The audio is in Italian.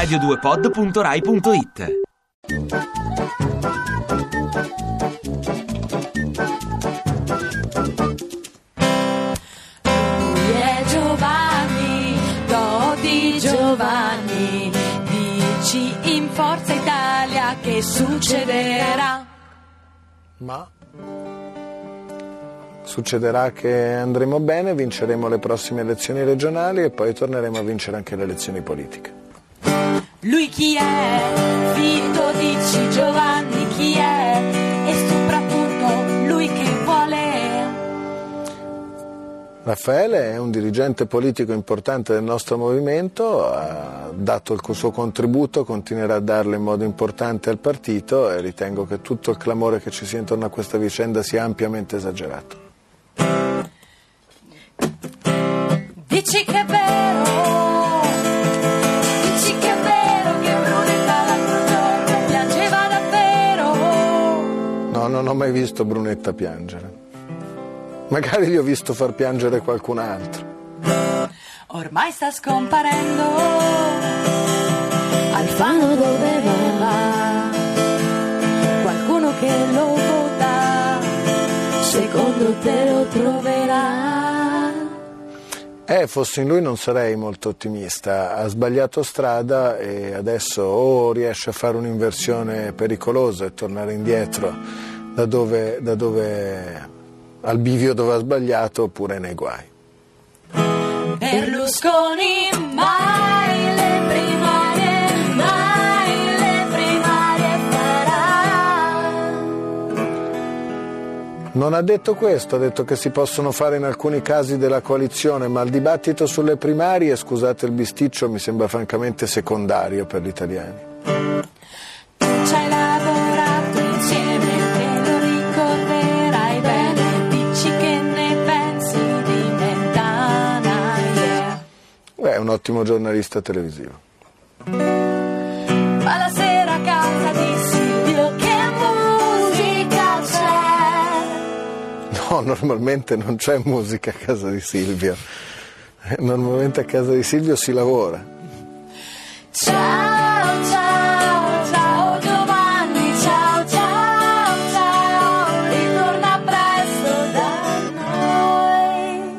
radio2pod.rai.it. Lui è Giovanni Toti, Giovanni, dici in Forza Italia che succederà. Ma succederà che andremo bene, vinceremo le prossime elezioni regionali e poi torneremo a vincere anche le elezioni politiche. Lui chi è? Zitto, dici Giovanni chi è? E soprattutto lui che vuole? Raffaele è un dirigente politico importante del nostro movimento, ha dato il suo contributo, continuerà a darlo in modo importante al partito e ritengo che tutto il clamore che ci sia intorno a questa vicenda sia ampiamente esagerato. Dici che è vero, dici che è vero che Brunetta l'altro giorno piangeva davvero? No, non ho mai visto Brunetta piangere. Magari gli ho visto far piangere qualcun altro. Ormai sta scomparendo. Alfano doveva va? Qualcuno che lo vota, secondo te lo troverà? Fossi in lui non sarei molto ottimista, ha sbagliato strada e adesso o riesce a fare un'inversione pericolosa e tornare indietro da dove al bivio dove ha sbagliato oppure nei guai. Berlusconi mai le primarie, mai le primarie farà. Non ha detto questo, ha detto che si possono fare in alcuni casi della coalizione, ma il dibattito sulle primarie, scusate il bisticcio, mi sembra francamente secondario per gli italiani. È un ottimo giornalista televisivo. Ma la sera a casa di Silvio che musica c'è? No, normalmente non c'è musica a casa di Silvio. Normalmente a casa di Silvio si lavora. Ciao, ciao, ciao Giovanni, ciao, ciao, ciao, ritorna presto da noi.